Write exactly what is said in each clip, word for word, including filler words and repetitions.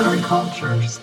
Mozart Cultures.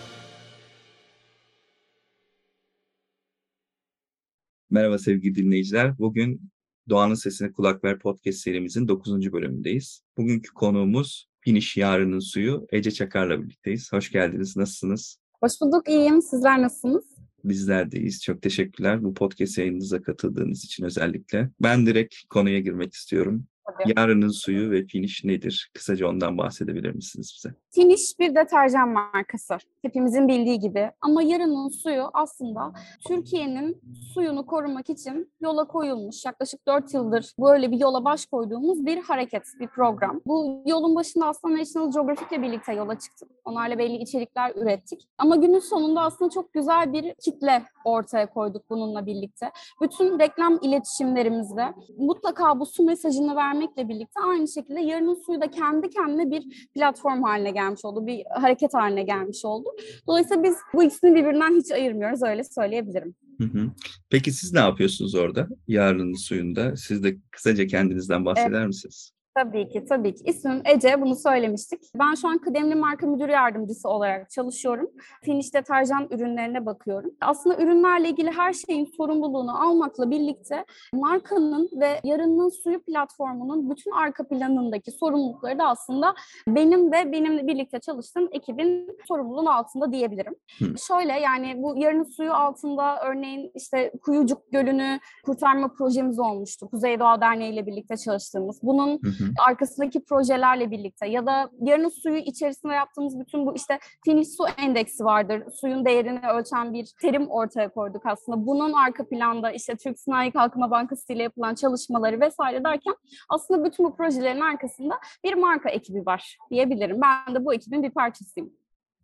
Merhaba sevgili dinleyiciler. Bugün Doğan'ın Sesine Kulak Ver podcast serimizin dokuzuncu bölümündeyiz. Bugünkü konuğumuz Piniş Yarının Suyu Ece Çakar'la birlikteyiz. Hoş geldiniz. Nasılsınız? Hoş bulduk. İyiyim. Sizler nasılsınız? Bizler deyiz. Çok teşekkürler bu podcast yayınınıza katıldığınız için özellikle. Ben direkt konuya girmek istiyorum. Tabii. Yarının Suyu ve Finish nedir? Kısaca ondan bahsedebilir misiniz bize? Finish bir deterjan markası. Hepimizin bildiği gibi. Ama Yarının Suyu aslında Türkiye'nin suyunu korumak için yola koyulmuş. Yaklaşık dört yıldır böyle bir yola baş koyduğumuz bir hareket, bir program. Bu yolun başında aslında National Geographic ile birlikte yola çıktık. Onlarla belli içerikler ürettik. Ama günün sonunda aslında çok güzel bir kitle ortaya koyduk bununla birlikte. Bütün reklam iletişimlerimizde mutlaka bu su mesajını vermek vermekle birlikte aynı şekilde Yarının Suyu da kendi kendine bir platform haline gelmiş oldu, bir hareket haline gelmiş oldu. Dolayısıyla biz bu ikisini birbirinden hiç ayırmıyoruz, öyle söyleyebilirim. Hı hı. Peki siz ne yapıyorsunuz orada, Yarının Suyu'nda? Siz de kısaca kendinizden bahseder evet. misiniz? Tabii ki, tabii ki. İsmim Ece, bunu söylemiştik. Ben şu an kıdemli marka müdür yardımcısı olarak çalışıyorum. Finish deterjan ürünlerine bakıyorum. Aslında ürünlerle ilgili her şeyin sorumluluğunu almakla birlikte markanın ve Yarının Suyu platformunun bütün arka planındaki sorumlulukları da aslında benim ve benimle birlikte çalıştığım ekibin sorumluluğunun altında diyebilirim. Hı. Şöyle yani bu Yarının Suyu altında örneğin işte Kuyucuk Gölü'nü kurtarma projemiz olmuştu. Kuzey DoğaDerneği ile birlikte çalıştığımız. Bunun Hı. arkasındaki projelerle birlikte ya da Yarının Suyu içerisinde yaptığımız bütün bu işte Finish Su Endeksi vardır. Suyun değerini ölçen bir terim ortaya koyduk aslında. Bunun arka planda işte Türk Sanayi Kalkınma Bankası ile yapılan çalışmaları vesaire derken aslında bütün bu projelerin arkasında bir marka ekibi var diyebilirim. Ben de bu ekibin bir parçasıyım.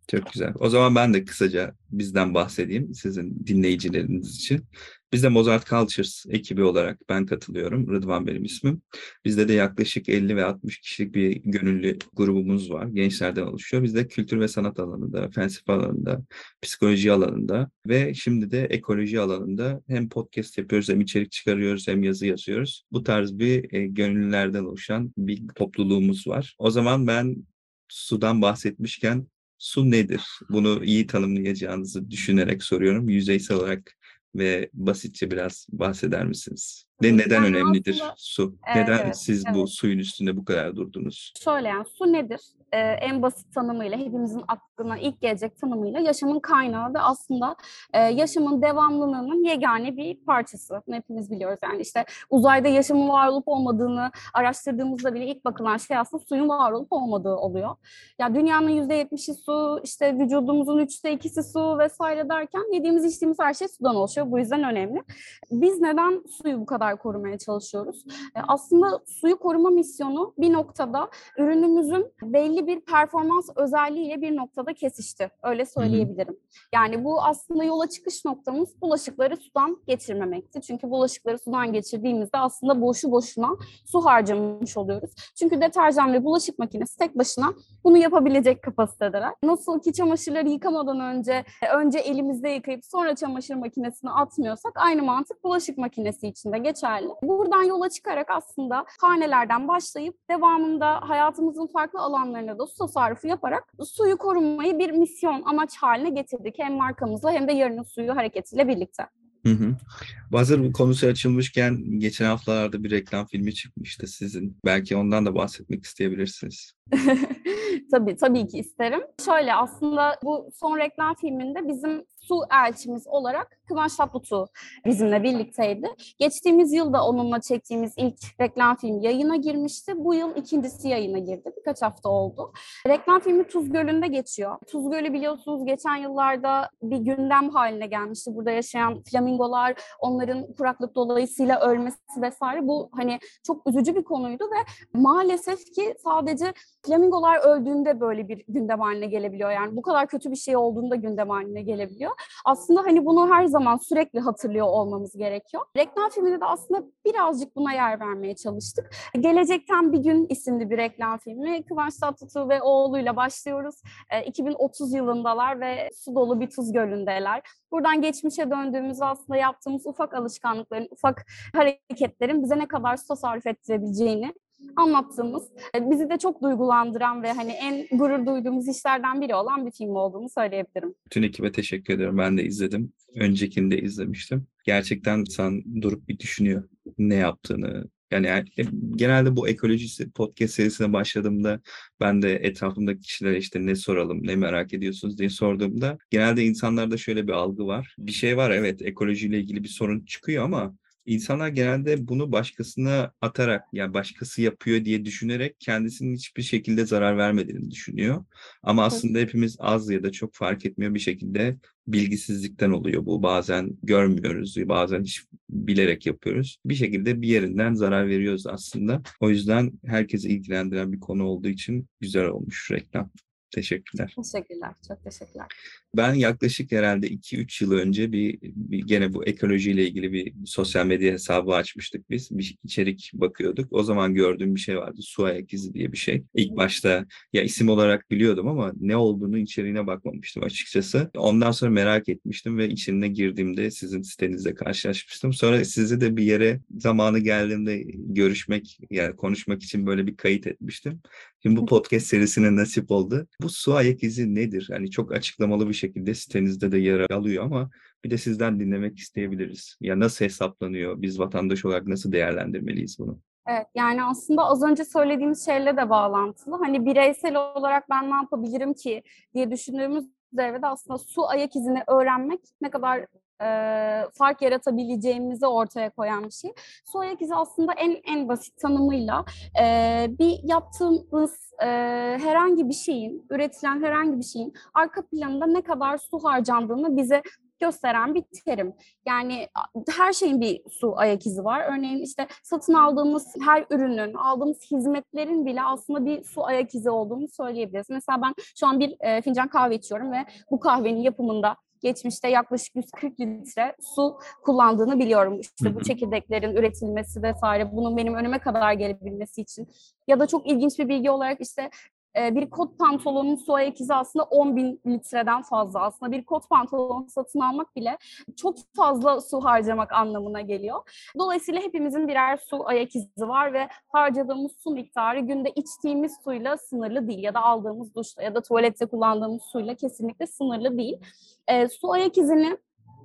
Çok güzel. O zaman ben de kısaca bizden bahsedeyim sizin dinleyicileriniz için. Biz de Mozart Cultures ekibi olarak ben katılıyorum. Rıdvan benim ismim. Bizde de yaklaşık elli ve altmış kişilik bir gönüllü grubumuz var. Gençlerden oluşuyor. Biz de kültür ve sanat alanında, felsefe alanında, psikoloji alanında ve şimdi de ekoloji alanında hem podcast yapıyoruz, hem içerik çıkarıyoruz, hem yazı yazıyoruz. Bu tarz bir gönüllülerden oluşan bir topluluğumuz var. O zaman ben sudan bahsetmişken su nedir? Bunu iyi tanımlayacağınızı düşünerek soruyorum. Yüzeysel olarak ve basitçe biraz bahseder misiniz? Ve neden yani önemlidir aslında, su? Neden evet, siz evet. bu suyun üstünde bu kadar durdunuz? Şöyle yani su nedir? Ee, en basit tanımıyla, hepimizin aklına ilk gelecek tanımıyla yaşamın kaynağı ve aslında e, yaşamın devamlılığının yegane bir parçası. Bunu hepimiz biliyoruz yani işte uzayda yaşamın var olup olmadığını araştırdığımızda bile ilk bakılan şey aslında suyun var olup olmadığı oluyor. Ya dünyanın yüzde yetmişi su, işte vücudumuzun üçte ikisi su vesaire derken yediğimiz içtiğimiz her şey sudan oluşuyor. Bu yüzden önemli. Biz neden suyu bu kadar korumaya çalışıyoruz. Aslında suyu koruma misyonu bir noktada ürünümüzün belli bir performans özelliğiyle bir noktada kesişti. Öyle söyleyebilirim. Yani bu aslında yola çıkış noktamız bulaşıkları sudan geçirmemekti. Çünkü bulaşıkları sudan geçirdiğimizde aslında boşu boşuna su harcamış oluyoruz. Çünkü deterjan ve bulaşık makinesi tek başına bunu yapabilecek kapasitedeler. Nasıl ki çamaşırları yıkamadan önce önce elimizde yıkayıp sonra çamaşır makinesine atmıyorsak aynı mantık bulaşık makinesi için de geçerli. Buradan yola çıkarak aslında hanelerden başlayıp devamında hayatımızın farklı alanlarına da su tasarrufu yaparak suyu korumayı bir misyon, amaç haline getirdik. Hem markamızla hem de Yarının Suyu hareketiyle birlikte. Hı hı. Hazır bu konusu açılmışken geçen haftalarda bir reklam filmi çıkmıştı sizin. Belki ondan da bahsetmek isteyebilirsiniz. Tabii, tabii ki isterim. Şöyle aslında bu son reklam filminde bizim su elçimiz olarak Kıvanç Tatlıtuğ bizimle birlikteydi. Geçtiğimiz yılda onunla çektiğimiz ilk reklam filmi yayına girmişti. Bu yıl ikincisi yayına girdi. Birkaç hafta oldu. Reklam filmi Tuz Gölü'nde geçiyor. Tuz Gölü biliyorsunuz geçen yıllarda bir gündem haline gelmişti. Burada yaşayan flamingolar, onların kuraklık dolayısıyla ölmesi vesaire. Bu hani çok üzücü bir konuydu ve maalesef ki sadece flamingolar öldüğünde böyle bir gündem haline gelebiliyor. Yani bu kadar kötü bir şey olduğunda gündem haline gelebiliyor. Aslında hani bunu her zaman sürekli hatırlıyor olmamız gerekiyor. Reklam filminde de aslında birazcık buna yer vermeye çalıştık. Gelecekten Bir Gün isimli bir reklam filmi. Kıvanç Tatlıtuğ ve oğluyla başlıyoruz. E, iki bin otuz yılındalar ve su dolu bir Tuz Gölü'ndeler. Buradan geçmişe döndüğümüzde aslında yaptığımız ufak alışkanlıkların, ufak hareketlerin bize ne kadar su tasarruf ettirebileceğini anlattığımız, bizi de çok duygulandıran ve hani en gurur duyduğumuz işlerden biri olan bir film olduğunu söyleyebilirim. Bütün ekibe teşekkür ediyorum. Ben de izledim. Öncekini de izlemiştim. Gerçekten sen durup bir düşünüyor ne yaptığını. Yani genelde bu ekoloji podcast serisine başladığımda ben de etrafımdaki kişilere işte ne soralım, ne merak ediyorsunuz diye sorduğumda genelde insanlarda şöyle bir algı var. Bir şey var, evet, ekolojiyle ilgili bir sorun çıkıyor ama insanlar genelde bunu başkasına atarak, yani başkası yapıyor diye düşünerek kendisinin hiçbir şekilde zarar vermediğini düşünüyor. Ama aslında hepimiz az ya da çok fark etmiyor bir şekilde bilgisizlikten oluyor bu. Bazen görmüyoruz, bazen hiç bilerek yapıyoruz. Bir şekilde bir yerinden zarar veriyoruz aslında. O yüzden herkesi ilgilendiren bir konu olduğu için güzel olmuş reklam. Teşekkürler. Teşekkürler, çok teşekkürler. Ben yaklaşık herhalde iki üç yıl önce bir, bir gene bu ekolojiyle ilgili bir sosyal medya hesabı açmıştık biz. Bir içerik bakıyorduk. O zaman gördüğüm bir şey vardı. Su ayak izi diye bir şey. İlk başta ya isim olarak biliyordum ama ne olduğunu, içeriğine bakmamıştım açıkçası. Ondan sonra merak etmiştim ve içine girdiğimde sizin sitenizle karşılaşmıştım. Sonra sizi de bir yere zamanı geldiğimde görüşmek, yani konuşmak için böyle bir kayıt etmiştim. Şimdi bu podcast serisine nasip oldu. Bu su ayak izi nedir? Yani çok açıklamalı bir şekilde sitenizde de yer alıyor ama bir de sizden dinlemek isteyebiliriz. Ya nasıl hesaplanıyor? Biz vatandaş olarak nasıl değerlendirmeliyiz bunu? Evet, yani aslında az önce söylediğimiz şeyle de bağlantılı. Hani bireysel olarak ben ne yapabilirim ki diye düşündüğümüz devrede aslında su ayak izini öğrenmek ne kadar E, fark yaratabileceğimizi ortaya koyan bir şey. Su ayak izi aslında en en basit tanımıyla e, bir yaptığımız e, herhangi bir şeyin, üretilen herhangi bir şeyin arka planında ne kadar su harcandığını bize gösteren bir terim. Yani her şeyin bir su ayak izi var. Örneğin işte satın aldığımız her ürünün, aldığımız hizmetlerin bile aslında bir su ayak izi olduğunu söyleyebiliriz. Mesela ben şu an bir e, fincan kahve içiyorum ve bu kahvenin yapımında geçmişte yaklaşık yüz kırk litre su kullandığını biliyorum. İşte bu çekirdeklerin üretilmesi vesaire, bunun benim önüme kadar gelebilmesi için. Ya da çok ilginç bir bilgi olarak işte bir kot pantolonun su ayak izi aslında on bin litreden fazla. Aslında bir kot pantolon satın almak bile çok fazla su harcamak anlamına geliyor. Dolayısıyla hepimizin birer su ayak izi var ve harcadığımız su miktarı günde içtiğimiz suyla sınırlı değil ya da aldığımız duşla ya da tuvalette kullandığımız suyla kesinlikle sınırlı değil. E, su ayak izini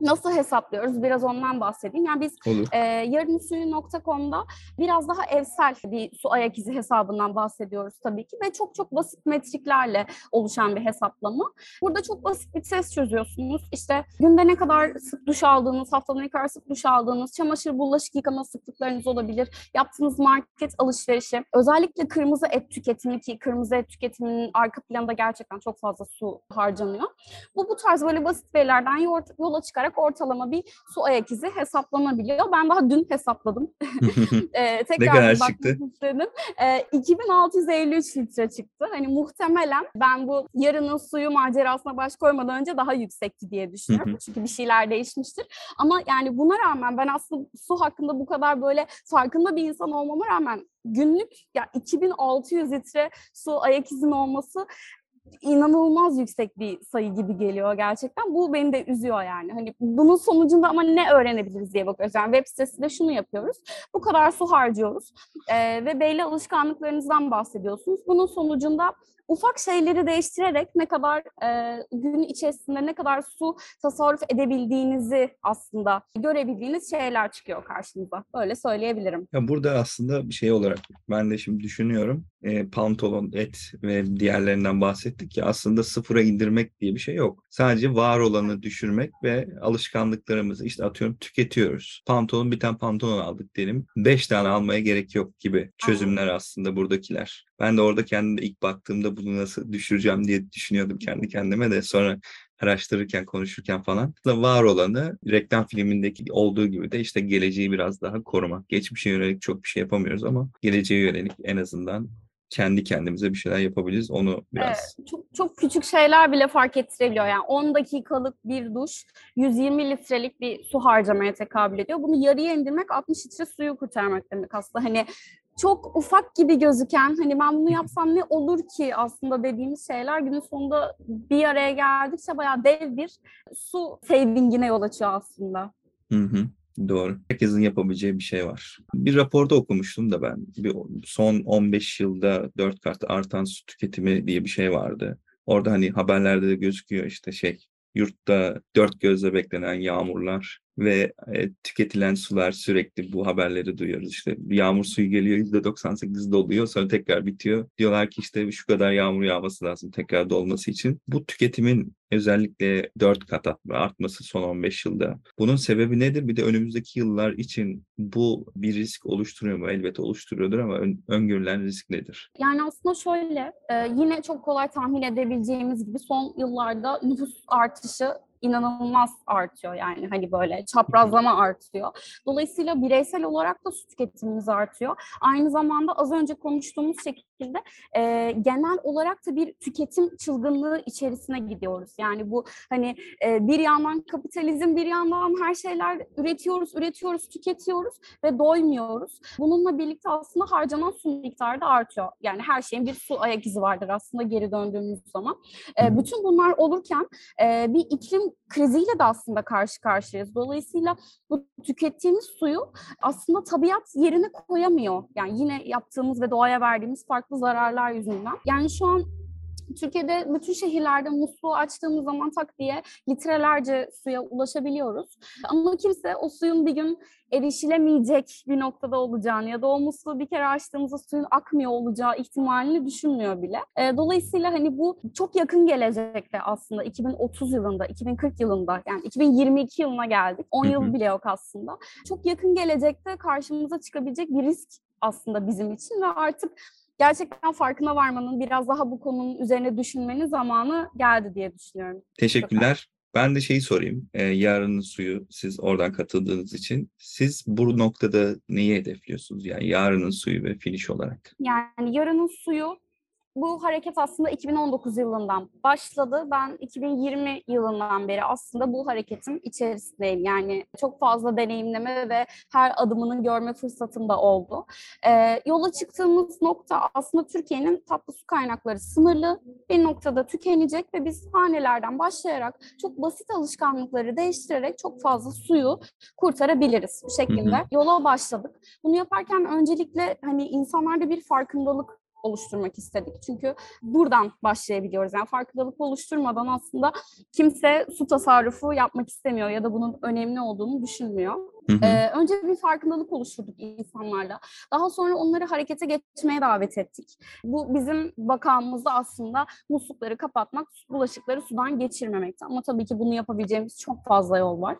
nasıl hesaplıyoruz? Biraz ondan bahsedeyim. Yani biz e, yarınsuyu nokta com'da biraz daha evsel bir su ayak izi hesabından bahsediyoruz tabii ki ve çok çok basit metriklerle oluşan bir hesaplama. Burada çok basit bir test çözüyorsunuz. İşte günde ne kadar sık duş aldığınız, haftada ne kadar sık duş aldığınız, çamaşır, bulaşık yıkama sıklıklarınız olabilir. Yaptığınız market alışverişi, özellikle kırmızı et tüketimi ki kırmızı et tüketiminin arka planında gerçekten çok fazla su harcanıyor. Bu bu tarz böyle basit verilerden yola çıkarak ortalama bir su ayak izi hesaplanabiliyor. Ben daha dün hesapladım. e, tekrar ne kadar çıktı? E, iki bin altı yüz elli üç litre çıktı. Hani muhtemelen ben bu yarının suyu macerasına baş koymadan önce daha yüksekti diye düşünüyorum. Çünkü bir şeyler değişmiştir. Ama yani buna rağmen ben aslında su hakkında bu kadar böyle farkında bir insan olmama rağmen günlük ya iki bin altı yüz litre su ayak izinin olması inanılmaz yüksek bir sayı gibi geliyor gerçekten. Bu beni de üzüyor yani. Hani bunun sonucunda ama ne öğrenebiliriz diye bakıyoruz. Yani web sitesinde şunu yapıyoruz. Bu kadar su harcıyoruz ee, ve belli alışkanlıklarınızdan bahsediyorsunuz. Bunun sonucunda ufak şeyleri değiştirerek ne kadar e, gün içerisinde ne kadar su tasarruf edebildiğinizi aslında görebildiğiniz şeyler çıkıyor karşınıza. Öyle söyleyebilirim. Ya burada aslında bir şey olarak ben de şimdi düşünüyorum. E, pantolon, et ve diğerlerinden bahsettik ya, aslında sıfıra indirmek diye bir şey yok. Sadece var olanı düşürmek ve alışkanlıklarımızı işte atıyorum tüketiyoruz. Pantolon, bir tane pantolon aldık diyelim. Beş tane almaya gerek yok gibi çözümler aslında buradakiler. Ben de orada kendime ilk baktığımda bunu nasıl düşüreceğim diye düşünüyordum kendi kendime de. Sonra araştırırken, konuşurken falan da var olanı reklam filmindeki olduğu gibi de işte geleceği biraz daha korumak. Geçmişe yönelik çok bir şey yapamıyoruz ama geleceğe yönelik en azından kendi kendimize bir şeyler yapabiliriz. Onu biraz... Evet, çok, çok küçük şeyler bile fark ettirebiliyor. Yani on dakikalık bir duş yüz yirmi litrelik bir su harcamaya tekabül ediyor. Bunu yarıya indirmek altmış litre suyu kurtarmak demek aslında. Hani çok ufak gibi gözüken, hani ben bunu yapsam ne olur ki aslında dediğimiz şeyler günün sonunda bir araya geldikçe bayağı dev bir su savingine yol açıyor aslında. Hı hı. Doğru. Herkesin yapabileceği bir şey var. Bir raporda okumuştum da ben. Bir son on beş yılda dört kat artan su tüketimi diye bir şey vardı. Orada hani haberlerde de gözüküyor işte şey, yurtta dört gözle beklenen yağmurlar ve e, tüketilen sular, sürekli bu haberleri duyuyoruz. İşte yağmur suyu geliyor, yüzde doksan sekiz doluyor, sonra tekrar bitiyor. Diyorlar ki işte şu kadar yağmur yağması lazım tekrar dolması için. Bu tüketimin özellikle dört kat artması son on beş yılda. Bunun sebebi nedir? Bir de önümüzdeki yıllar için bu bir risk oluşturuyor mu? Elbette oluşturuyordur ama ön, öngörülen risk nedir? Yani aslında şöyle, yine çok kolay tahmin edebileceğimiz gibi son yıllarda nüfus artışı inanılmaz artıyor, yani hani böyle çaprazlama artıyor. Dolayısıyla bireysel olarak da su tüketimimiz artıyor. Aynı zamanda az önce konuştuğumuz şekilde e, genel olarak da bir tüketim çılgınlığı içerisine gidiyoruz. Yani bu hani e, bir yandan kapitalizm, bir yandan her şeyler üretiyoruz, üretiyoruz, tüketiyoruz ve doymuyoruz. Bununla birlikte aslında harcanan su miktarı da artıyor. Yani her şeyin bir su ayak izi vardır aslında geri döndüğümüz zaman. E, bütün bunlar olurken e, bir iklim kriziyle de aslında karşı karşıyayız. Dolayısıyla bu tükettiğimiz suyu aslında tabiat yerine koyamıyor. Yani yine yaptığımız ve doğaya verdiğimiz farklı zararlar yüzünden. Yani şu an Türkiye'de bütün şehirlerde musluğu açtığımız zaman tak diye litrelerce suya ulaşabiliyoruz. Ama kimse o suyun bir gün erişilemeyecek bir noktada olacağını ya da o musluğu bir kere açtığımızda suyun akmıyor olacağı ihtimalini düşünmüyor bile. Dolayısıyla hani bu çok yakın gelecekte aslında iki bin otuz yılında, iki bin kırk yılında, yani iki bin yirmi iki yılına geldik. on yıl bile yok aslında. Çok yakın gelecekte karşımıza çıkabilecek bir risk aslında bizim için ve artık gerçekten farkına varmanın, biraz daha bu konunun üzerine düşünmenin zamanı geldi diye düşünüyorum. Teşekkürler. Ben de şeyi sorayım. E, yarının suyu, siz oradan katıldığınız için. Siz bu noktada neyi hedefliyorsunuz? Yani yarının suyu ve finish olarak. Yani yarının suyu, bu hareket aslında iki bin on dokuz yılından başladı. Ben iki bin yirmi yılından beri aslında bu hareketin içerisindeyim. Yani çok fazla deneyimleme ve her adımını görme fırsatım da oldu. Ee, yola çıktığımız nokta aslında Türkiye'nin tatlı su kaynakları sınırlı, bir noktada tükenecek ve biz hanelerden başlayarak çok basit alışkanlıkları değiştirerek çok fazla suyu kurtarabiliriz bu şekilde. Hı hı. Yola başladık. Bunu yaparken öncelikle hani insanlarda bir farkındalık oluşturmak istedik. Çünkü buradan başlayabiliyoruz. Yani farkındalık oluşturmadan aslında kimse su tasarrufu yapmak istemiyor ya da bunun önemli olduğunu düşünmüyor. Hı hı. Ee, önce bir farkındalık oluşturduk insanlarla. Daha sonra onları harekete geçmeye davet ettik. Bu bizim bakanımızda aslında muslukları kapatmak, bulaşıkları sudan geçirmemekti. Ama tabii ki bunu yapabileceğimiz çok fazla yol var.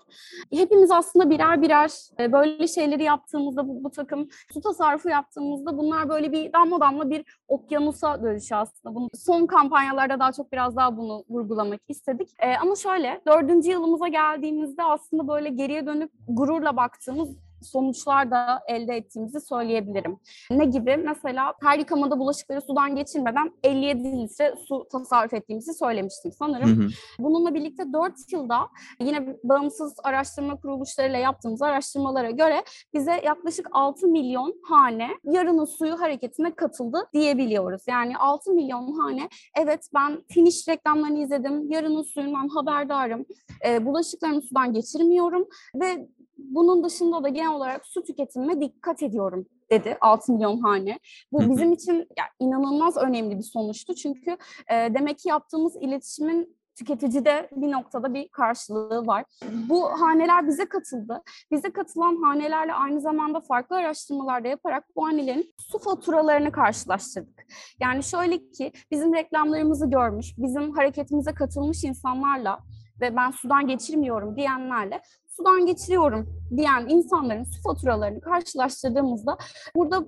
Hepimiz aslında birer birer böyle şeyleri yaptığımızda, bu, bu takım su tasarrufu yaptığımızda bunlar böyle bir damla damla bir okyanusa dönüşüyor aslında. Bunu son kampanyalarda daha çok biraz daha bunu vurgulamak istedik. Ee, ama şöyle, dördüncü yılımıza geldiğimizde aslında böyle geriye dönüp gururla baktığımız sonuçlar da elde ettiğimizi söyleyebilirim. Ne gibi? Mesela her yıkamada bulaşıkları sudan geçirmeden elli yedi litre su tasarruf ettiğimizi söylemiştim sanırım. Hı hı. Bununla birlikte dört yılda yine bağımsız araştırma kuruluşlarıyla yaptığımız araştırmalara göre bize yaklaşık altı milyon hane yarının suyu hareketine katıldı diyebiliyoruz. Yani altı milyon hane, evet ben Finish reklamlarını izledim, yarının suyundan haberdarım, e, bulaşıklarımı sudan geçirmiyorum ve bunun dışında da genel olarak su tüketimime dikkat ediyorum dedi altı milyon hane. Bu bizim için yani inanılmaz önemli bir sonuçtu. Çünkü e, demek ki yaptığımız iletişimin tüketicide bir noktada bir karşılığı var. Bu haneler bize katıldı. Bize katılan hanelerle aynı zamanda farklı araştırmalar da yaparak bu hanelerin su faturalarını karşılaştırdık. Yani şöyle ki, bizim reklamlarımızı görmüş, bizim hareketimize katılmış insanlarla ve ben sudan geçirmiyorum diyenlerle sudan geçiriyorum diyen insanların su faturalarını karşılaştırdığımızda burada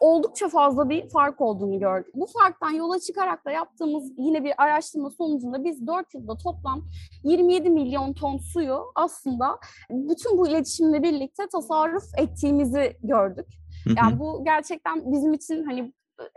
oldukça fazla bir fark olduğunu gördük. Bu farktan yola çıkarak da yaptığımız yine bir araştırma sonucunda biz dört yılda toplam yirmi yedi milyon ton suyu aslında bütün bu iletişimle birlikte tasarruf ettiğimizi gördük. Yani bu gerçekten bizim için hani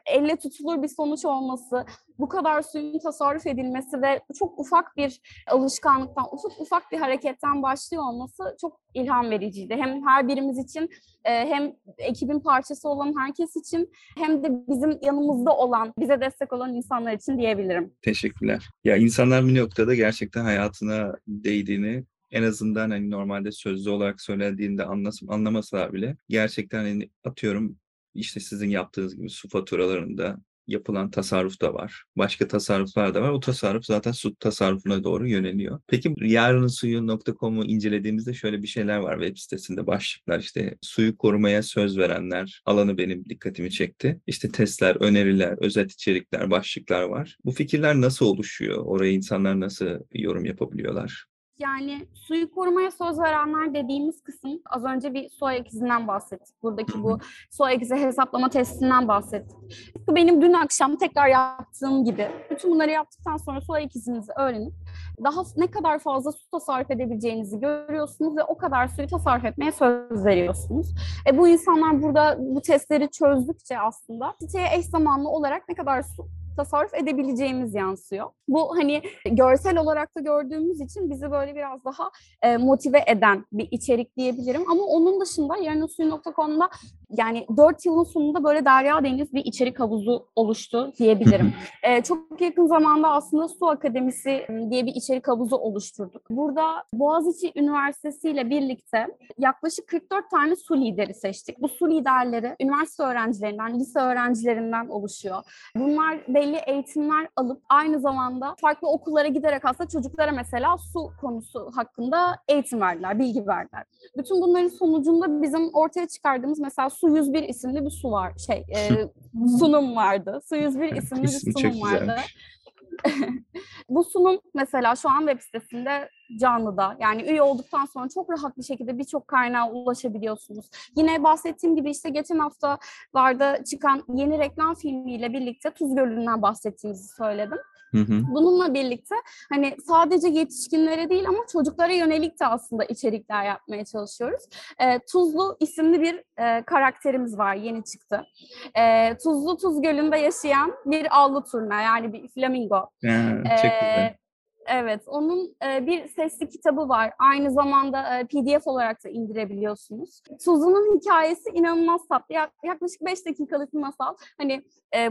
elle tutulur bir sonuç olması, bu kadar suyun tasarruf edilmesi ve çok ufak bir alışkanlıktan, ufak ufak bir hareketten başlıyor olması çok ilham vericiydi. Hem her birimiz için, hem ekibin parçası olan herkes için, hem de bizim yanımızda olan, bize destek olan insanlar için diyebilirim. Teşekkürler. Ya insanlar bir noktada gerçekten hayatına değdiğini en azından hani normalde sözlü olarak söylediğinde anlas- anlamasalar bile gerçekten hani atıyorum işte sizin yaptığınız gibi su faturalarında yapılan tasarruf da var. Başka tasarruflar da var. O tasarruf zaten su tasarrufuna doğru yöneliyor. Peki yarınsuyu nokta com'u incelediğimizde şöyle bir şeyler var web sitesinde. Başlıklar işte suyu korumaya söz verenler alanı benim dikkatimi çekti. İşte testler, öneriler, özet içerikler, başlıklar var. Bu fikirler nasıl oluşuyor? Oraya insanlar nasıl yorum yapabiliyorlar? Yani suyu korumaya söz verenler dediğimiz kısım, az önce bir su ayak izinden bahsettik. Buradaki bu su ayak izi hesaplama testinden bahsettik. Benim dün akşam tekrar yaptığım gibi, bütün bunları yaptıktan sonra su ayak izinizi öğrenip daha ne kadar fazla su tasarruf edebileceğinizi görüyorsunuz ve o kadar suyu tasarruf etmeye söz veriyorsunuz. E bu insanlar burada bu testleri çözdükçe aslında siteye eş zamanlı olarak ne kadar su tasarruf edebileceğimiz yansıyor. Bu hani görsel olarak da gördüğümüz için bizi böyle biraz daha e, motive eden bir içerik diyebilirim. Ama onun dışında yarınsuyu nokta com'da yani dört yılın sonunda böyle derya deniz bir içerik havuzu oluştu diyebilirim. e, çok yakın zamanda aslında Su Akademisi diye bir içerik havuzu oluşturduk. Burada Boğaziçi Üniversitesi ile birlikte yaklaşık kırk dört tane su lideri seçtik. Bu su liderleri üniversite öğrencilerinden, lise öğrencilerinden oluşuyor. Bunlar belli eğitimler alıp aynı zamanda farklı okullara giderek aslında çocuklara mesela su konusu hakkında eğitim verdiler, bilgi verdiler. Bütün bunların sonucunda bizim ortaya çıkardığımız mesela Su yüz bir isimli bir su var, şey e, sunum vardı. Su yüz bir isimli bir sunum vardı. Bu sunum mesela şu an web sitesinde canlıda. Yani üye olduktan sonra çok rahat bir şekilde birçok kaynağa ulaşabiliyorsunuz. Yine bahsettiğim gibi işte geçen haftalarda çıkan yeni reklam filmiyle birlikte Tuz Gölü'nden bahsettiğimizi söyledim. Hı hı. Bununla birlikte hani sadece yetişkinlere değil ama çocuklara yönelik de aslında içerikler yapmaya çalışıyoruz. E, Tuzlu isimli bir e, karakterimiz var, yeni çıktı. E, Tuzlu Tuz Gölü'nde yaşayan bir avlu turna, yani bir flamingo. Ya, çok e, güzel. Evet, onun bir sesli kitabı var. Aynı zamanda P D F olarak da indirebiliyorsunuz. Tuzlu'nun hikayesi inanılmaz tatlı. Yaklaşık beş dakikalık bir masal. Hani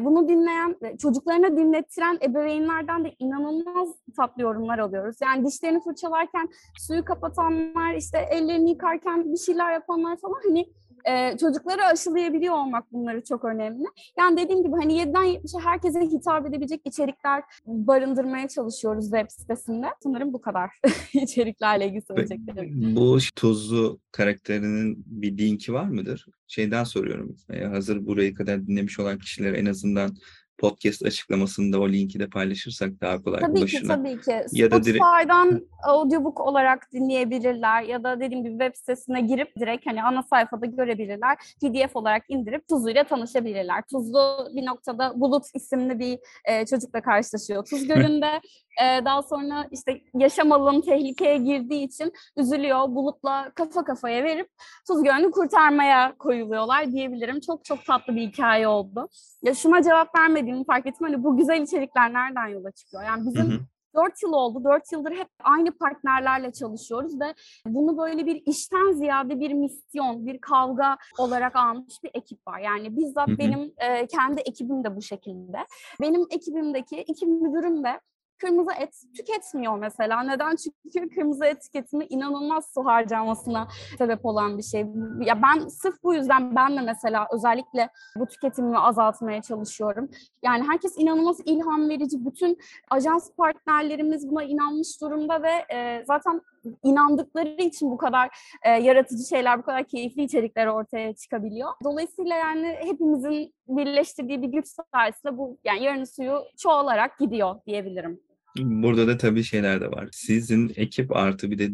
bunu dinleyen, çocuklarına dinlettiren ebeveynlerden de inanılmaz tatlı yorumlar alıyoruz. Yani dişlerini fırçalarken suyu kapatanlar, işte ellerini yıkarken bir şeyler yapanlar falan hani Ee, çocukları aşılayabiliyor olmak bunları çok önemli. Yani dediğim gibi hani yediden yetmişe herkese hitap edebilecek içerikler barındırmaya çalışıyoruz web sitesinde. Sanırım bu kadar içeriklerle ilgili söyleyeceklerim. Bu Tuzlu karakterinin bir linki var mıdır? Şeyden soruyorum. Ee, hazır buraya kadar dinlemiş olan kişilere en azından podcast açıklamasında o linki de paylaşırsak daha kolay tabii ulaşılır. Tabii ki, tabii ki. Ya Spotify'dan da direkt audiobook olarak dinleyebilirler ya da dediğim gibi web sitesine girip direkt hani ana sayfada görebilirler. P D F olarak indirip Tuzlu ile tanışabilirler. Tuzlu bir noktada Bulut isimli bir e, çocukla karşılaşıyor. Tuz Gölü'nde e, daha sonra işte yaşam alanı tehlikeye girdiği için üzülüyor. Bulut'la kafa kafaya verip Tuz Gölü'nü kurtarmaya koyuluyorlar diyebilirim. Çok çok tatlı bir hikaye oldu. Ya şuna cevap vermediğimi fark ettim. Hani bu güzel içerikler nereden yola çıkıyor? Yani bizim hı hı. dört yıl oldu. dört yıldır hep aynı partnerlerle çalışıyoruz ve bunu böyle bir işten ziyade bir misyon, bir kavga olarak almış bir ekip var. Yani bizzat hı hı. benim e, kendi ekibim de bu şekilde. Benim ekibimdeki iki müdürüm de kırmızı et tüketmiyor mesela. Neden? Çünkü kırmızı et tüketimi inanılmaz su harcamasına sebep olan bir şey. Ya ben sırf bu yüzden ben de mesela özellikle bu tüketimimi azaltmaya çalışıyorum. Yani herkes inanılmaz ilham verici. Bütün ajans partnerlerimiz buna inanmış durumda ve e, zaten inandıkları için bu kadar e, yaratıcı şeyler, bu kadar keyifli içerikler ortaya çıkabiliyor. Dolayısıyla yani hepimizin birleştirdiği bir güç sayesinde bu yani yarın suyu çoğalarak gidiyor diyebilirim. Burada da tabii şeyler de var. Sizin ekip artı bir de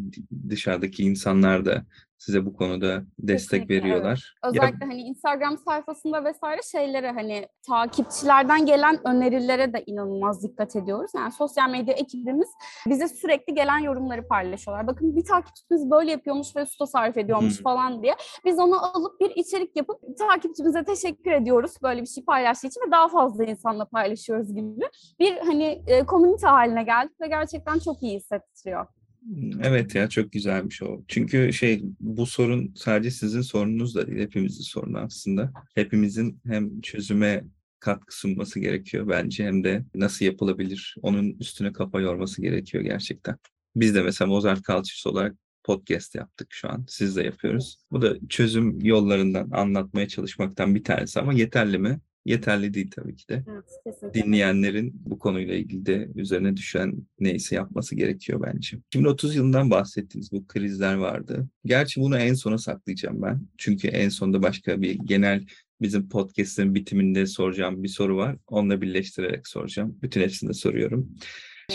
dışarıdaki insanlar da size bu konuda destek kesinlikle veriyorlar. Evet. Özellikle ya, hani Instagram sayfasında vesaire şeylere hani takipçilerden gelen önerilere de inanılmaz dikkat ediyoruz. Yani sosyal medya ekibimiz bize sürekli gelen yorumları paylaşıyorlar. Bakın bir takipçimiz böyle yapıyormuş ve su tasarruf ediyormuş hmm. falan diye. Biz onu alıp bir içerik yapıp takipçimize teşekkür ediyoruz. Böyle bir şey paylaştığı için ve daha fazla insanla paylaşıyoruz gibi. Bir hani e, komünite haline geldik ve gerçekten çok iyi hissettiriyor. Evet ya, çok güzelmiş o. Çünkü şey, bu sorun sadece sizin sorununuz da değil, hepimizin sorunu aslında. Hepimizin hem çözüme katkı sunması gerekiyor bence hem de nasıl yapılabilir onun üstüne kafa yorması gerekiyor gerçekten. Biz de mesela Mozart Cultures olarak podcast yaptık şu an. Siz de yapıyoruz. Bu da çözüm yollarından anlatmaya çalışmaktan bir tanesi ama yeterli mi? Yeterli değil tabii ki de. Evet, dinleyenlerin bu konuyla ilgili de üzerine düşen neyse yapması gerekiyor bence. iki bin otuz yılından bahsettiğiniz bu krizler vardı. Gerçi bunu en sona saklayacağım ben. Çünkü en sonda başka bir genel bizim podcast'ın bitiminde soracağım bir soru var. Onunla birleştirerek soracağım. Bütün hepsini de soruyorum.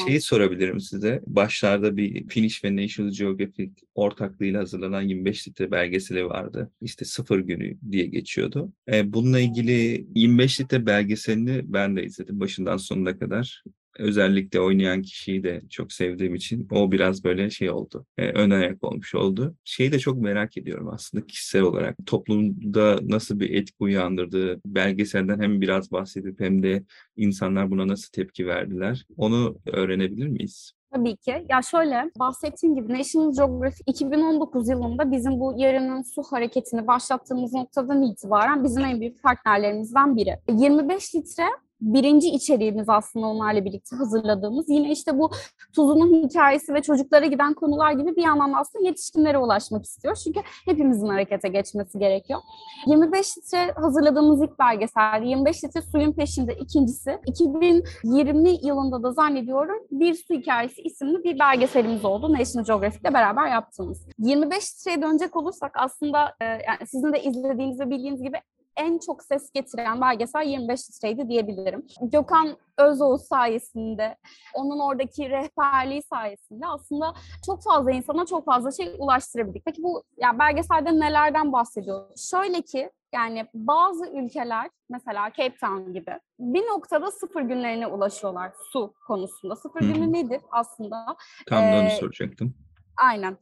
Şeyi sorabilirim size. Başlarda bir Finish ve National Geographic ortaklığıyla hazırlanan yirmi beş litre belgeseli vardı. İşte sıfır günü diye geçiyordu. Bununla ilgili yirmi beş litre belgeselini ben de izledim başından sonuna kadar. Özellikle oynayan kişiyi de çok sevdiğim için o biraz böyle şey oldu. E, ön ayak olmuş oldu. Şeyi de çok merak ediyorum aslında kişisel olarak. Toplumda nasıl bir etki uyandırdığı, belgeselden hem biraz bahsedip hem de insanlar buna nasıl tepki verdiler. Onu öğrenebilir miyiz? Tabii ki. Ya şöyle, bahsettiğim gibi National Geographic iki bin on dokuz yılında bizim bu Yarının Su hareketini başlattığımız noktadan itibaren bizim en büyük partnerlerimizden biri. yirmi beş litre birinci içeriğimiz aslında onlarla birlikte hazırladığımız. Yine işte bu tuzunun hikayesi ve çocuklara giden konular gibi bir yandan aslında yetişkinlere ulaşmak istiyor. Çünkü hepimizin harekete geçmesi gerekiyor. yirmi beş litre hazırladığımız ilk belgesel, yirmi beş litre suyun peşinde ikincisi. iki bin yirmi yılında da zannediyorum Bir Su Hikayesi isimli bir belgeselimiz oldu. National Geographic'le beraber yaptığımız. yirmi beş litreye dönecek olursak aslında yani sizin de izlediğiniz ve bildiğiniz gibi en çok ses getiren belgesel yirmi beş litreydi diyebilirim. Gökhan Özoğuz sayesinde, onun oradaki rehberliği sayesinde aslında çok fazla insana çok fazla şey ulaştırabildik. Peki bu yani belgeselde nelerden bahsediyor? Şöyle ki yani bazı ülkeler mesela Cape Town gibi bir noktada sıfır günlerine ulaşıyorlar su konusunda. Sıfır hmm. günü nedir aslında? Tam da onu ee, soracaktım. Aynen.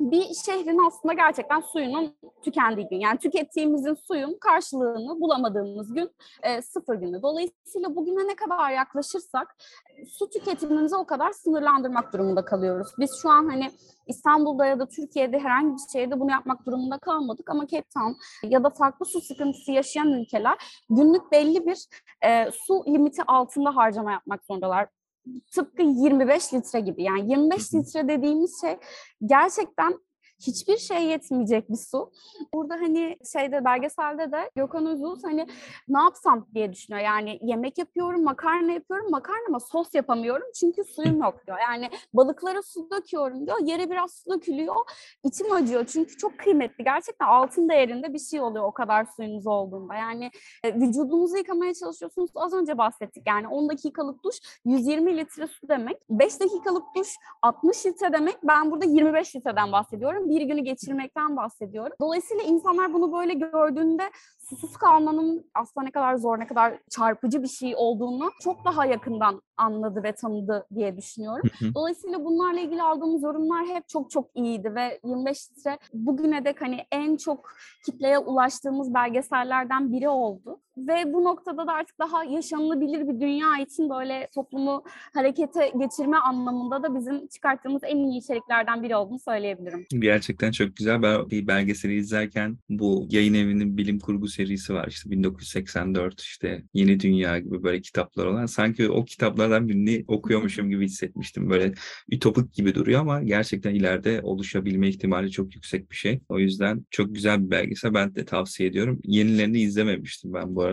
Bir şehrin aslında gerçekten suyunun tükendiği gün. Yani tükettiğimizin suyun karşılığını bulamadığımız gün e, sıfır günü. Dolayısıyla bugüne ne kadar yaklaşırsak su tüketimimizi o kadar sınırlandırmak durumunda kalıyoruz. Biz şu an hani İstanbul'da ya da Türkiye'de herhangi bir şehirde bunu yapmak durumunda kalmadık ama Cape Town ya da farklı su sıkıntısı yaşayan ülkeler günlük belli bir e, su limiti altında harcama yapmak zorundalar. Tıpkı yirmi beş litre gibi. Yani yirmi beş litre dediğimiz şey gerçekten hiçbir şey yetmeyecek bir su. Burada hani şeyde belgeselde de Gökhan Özoğuz hani ne yapsam diye düşünüyor. Yani yemek yapıyorum, makarna yapıyorum, makarnama sos yapamıyorum çünkü suyum yok diyor. Yani balıklara su döküyorum diyor, yere biraz su dökülüyor. İçim acıyor çünkü çok kıymetli. Gerçekten altın değerinde bir şey oluyor o kadar suyunuz olduğunda. Yani vücudunuzu yıkamaya çalışıyorsunuz. Az önce bahsettik yani on dakikalık duş yüz yirmi litre su demek. beş dakikalık duş altmış litre demek. Ben burada yirmi beş litreden bahsediyorum. Bir günü geçirmekten bahsediyorum. Dolayısıyla insanlar bunu böyle gördüğünde susuz kalmanın aslında ne kadar zor, ne kadar çarpıcı bir şey olduğunu çok daha yakından anladı ve tanıdı diye düşünüyorum. Hı hı. Dolayısıyla bunlarla ilgili aldığımız yorumlar hep çok çok iyiydi ve yirmi beş litre bugüne dek hani en çok kitleye ulaştığımız belgesellerden biri oldu. Ve bu noktada da artık daha yaşanılabilir bir dünya için böyle toplumu harekete geçirme anlamında da bizim çıkarttığımız en iyi içeriklerden biri olduğunu söyleyebilirim. Gerçekten çok güzel. Ben bir belgeseli izlerken bu yayın evinin bilim kurgu serisi var. İşte bin dokuz yüz seksen dört işte Yeni Dünya gibi böyle kitaplar olan. Sanki o kitaplardan birini okuyormuşum gibi hissetmiştim. Böyle ütopik gibi duruyor ama gerçekten ileride oluşabilme ihtimali çok yüksek bir şey. O yüzden çok güzel bir belgesel. Ben de tavsiye ediyorum. Yenilerini izlememiştim ben bu arada.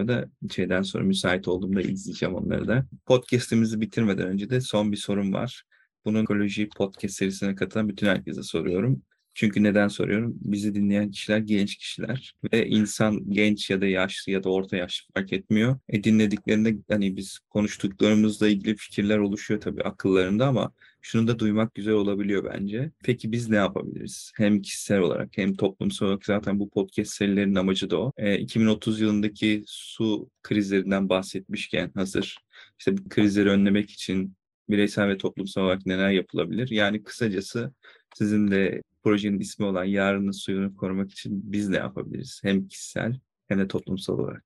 Şeyden sonra müsait olduğumda izleyeceğim onları da. Podcast'imizi bitirmeden önce de son bir sorum var. Bunun ekoloji podcast serisine katılan bütün herkese soruyorum. Çünkü neden soruyorum? Bizi dinleyen kişiler genç kişiler ve insan genç ya da yaşlı ya da orta yaşlı fark etmiyor. E dinlediklerinde hani biz konuştuklarımızla ilgili fikirler oluşuyor tabii akıllarında ama şunu da duymak güzel olabiliyor bence. Peki biz ne yapabiliriz? Hem kişisel olarak hem toplumsal olarak zaten bu podcast serilerinin amacı da o. E, iki bin otuz yılındaki su krizlerinden bahsetmişken hazır işte krizleri önlemek için bireysel ve toplumsal olarak neler yapılabilir? Yani kısacası sizin de projenin ismi olan Yarının Suyunu korumak için biz ne yapabiliriz? Hem kişisel hem de toplumsal olarak.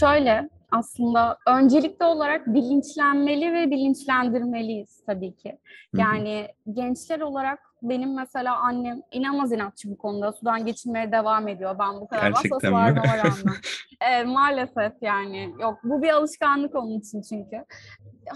Şöyle aslında öncelikli olarak bilinçlenmeli ve bilinçlendirmeliyiz tabii ki. Yani Hı-hı. gençler olarak benim mesela annem inanılmaz inatçı bu konuda. Sudan geçinmeye devam ediyor. Ben bu kadar vasfı var mı? e, maalesef yani. Yok bu bir alışkanlık onun için çünkü.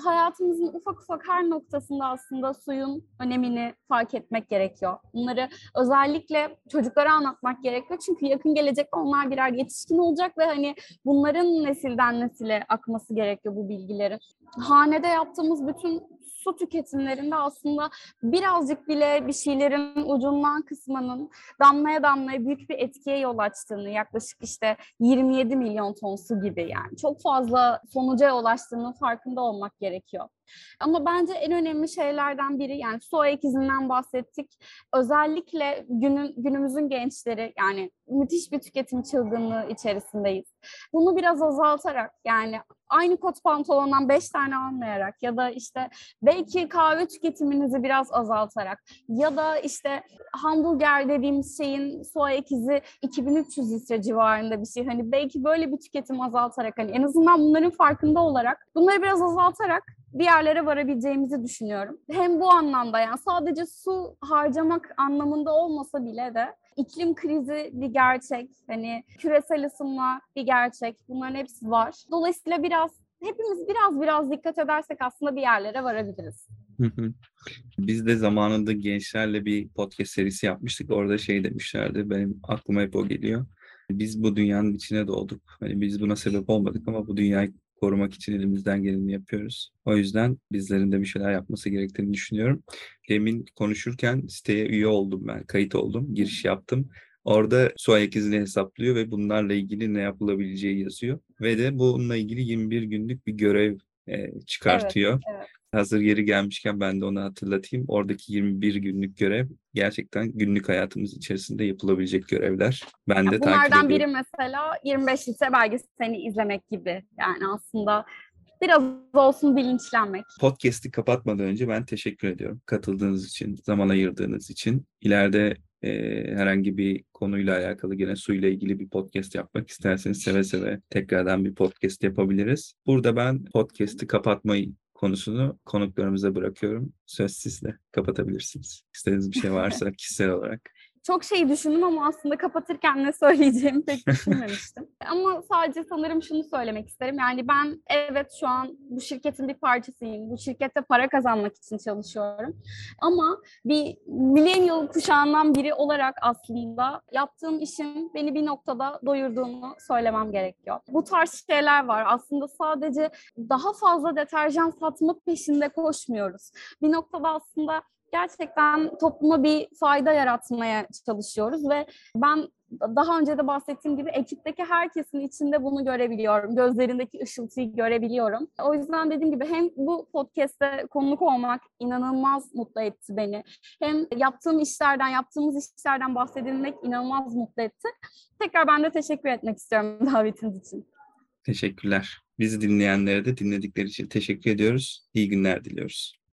hayatımızın ufak ufak her noktasında aslında suyun önemini fark etmek gerekiyor. Bunları özellikle çocuklara anlatmak gerekiyor. Çünkü yakın gelecekte onlar birer yetişkin olacak ve hani bunların nesilden nesile akması gerekiyor bu bilgilerin. Hanede yaptığımız bütün su tüketimlerinde aslında birazcık bile bir şeylerin ucundan kısmanın damlaya damlaya büyük bir etkiye yol açtığını, yaklaşık işte yirmi yedi milyon ton su gibi, yani çok fazla sonuca yol açtığının farkında olmak gerekiyor. Ama bence en önemli şeylerden biri, yani su ayak izinden bahsettik. Özellikle günün, günümüzün gençleri, yani müthiş bir tüketim çılgınlığı içerisindeyiz. Bunu biraz azaltarak, yani aynı kot pantolondan beş tane almayarak ya da işte belki kahve tüketiminizi biraz azaltarak ya da işte hamburger dediğimiz şeyin su ayak izi iki bin üç yüz litre civarında bir şey. Hani belki böyle bir tüketim azaltarak, hani en azından bunların farkında olarak bunları biraz azaltarak bir yerlere varabileceğimizi düşünüyorum. Hem bu anlamda, yani sadece su harcamak anlamında olmasa bile de iklim krizi bir gerçek, hani küresel ısınma bir gerçek. Bunların hepsi var. Dolayısıyla biraz hepimiz biraz biraz dikkat edersek aslında bir yerlere varabiliriz. Biz de zamanında gençlerle bir podcast serisi yapmıştık. Orada şey demişlerdi, benim aklıma hep o geliyor. Biz bu dünyanın içine doğduk. Hani biz buna sebep olmadık ama bu dünyayı korumak için elimizden geleni yapıyoruz. O yüzden bizlerin de bir şeyler yapması gerektiğini düşünüyorum. Demin konuşurken siteye üye oldum ben, kayıt oldum, giriş yaptım. Orada su ayak izini hesaplıyor ve bunlarla ilgili ne yapılabileceği yazıyor. Ve de bununla ilgili yirmi bir günlük bir görev e, çıkartıyor. Evet, evet. Hazır yeri gelmişken ben de onu hatırlatayım. Oradaki yirmi bir günlük görev gerçekten günlük hayatımız içerisinde yapılabilecek görevler. Ben yani de takip ediyorum. Bunlardan biri mesela yirmi beş litre belgeseli izlemek gibi. Yani aslında biraz olsun bilinçlenmek. Podcast'i kapatmadan önce ben teşekkür ediyorum. Katıldığınız için, zaman ayırdığınız için. İleride e, herhangi bir konuyla alakalı, gene suyla ilgili bir podcast yapmak isterseniz seve seve tekrardan bir podcast yapabiliriz. Burada ben podcast'i kapatmayı konusunu konuklarımıza bırakıyorum. Söz sizle. Kapatabilirsiniz. İstediğiniz bir şey varsa kişisel olarak. Çok şey düşündüm ama aslında kapatırken ne söyleyeceğimi pek düşünmemiştim. Ama sadece sanırım şunu söylemek isterim. Yani ben evet şu an bu şirketin bir parçasıyım. Bu şirkette para kazanmak için çalışıyorum. Ama bir millennial kuşağından biri olarak aslında yaptığım işin beni bir noktada doyurduğunu söylemem gerekiyor. Bu tarz şeyler var. Aslında sadece daha fazla deterjan satma peşinde koşmuyoruz. Bir noktada aslında gerçekten topluma bir fayda yaratmaya çalışıyoruz ve ben daha önce de bahsettiğim gibi ekipteki herkesin içinde bunu görebiliyorum. Gözlerindeki ışıltıyı görebiliyorum. O yüzden dediğim gibi hem bu podcast'te konuk olmak inanılmaz mutlu etti beni. Hem yaptığım işlerden, yaptığımız işlerden bahsedilmek inanılmaz mutlu etti. Tekrar ben de teşekkür etmek istiyorum davetiniz için. Teşekkürler. Bizi dinleyenlere de dinledikleri için teşekkür ediyoruz. İyi günler diliyoruz.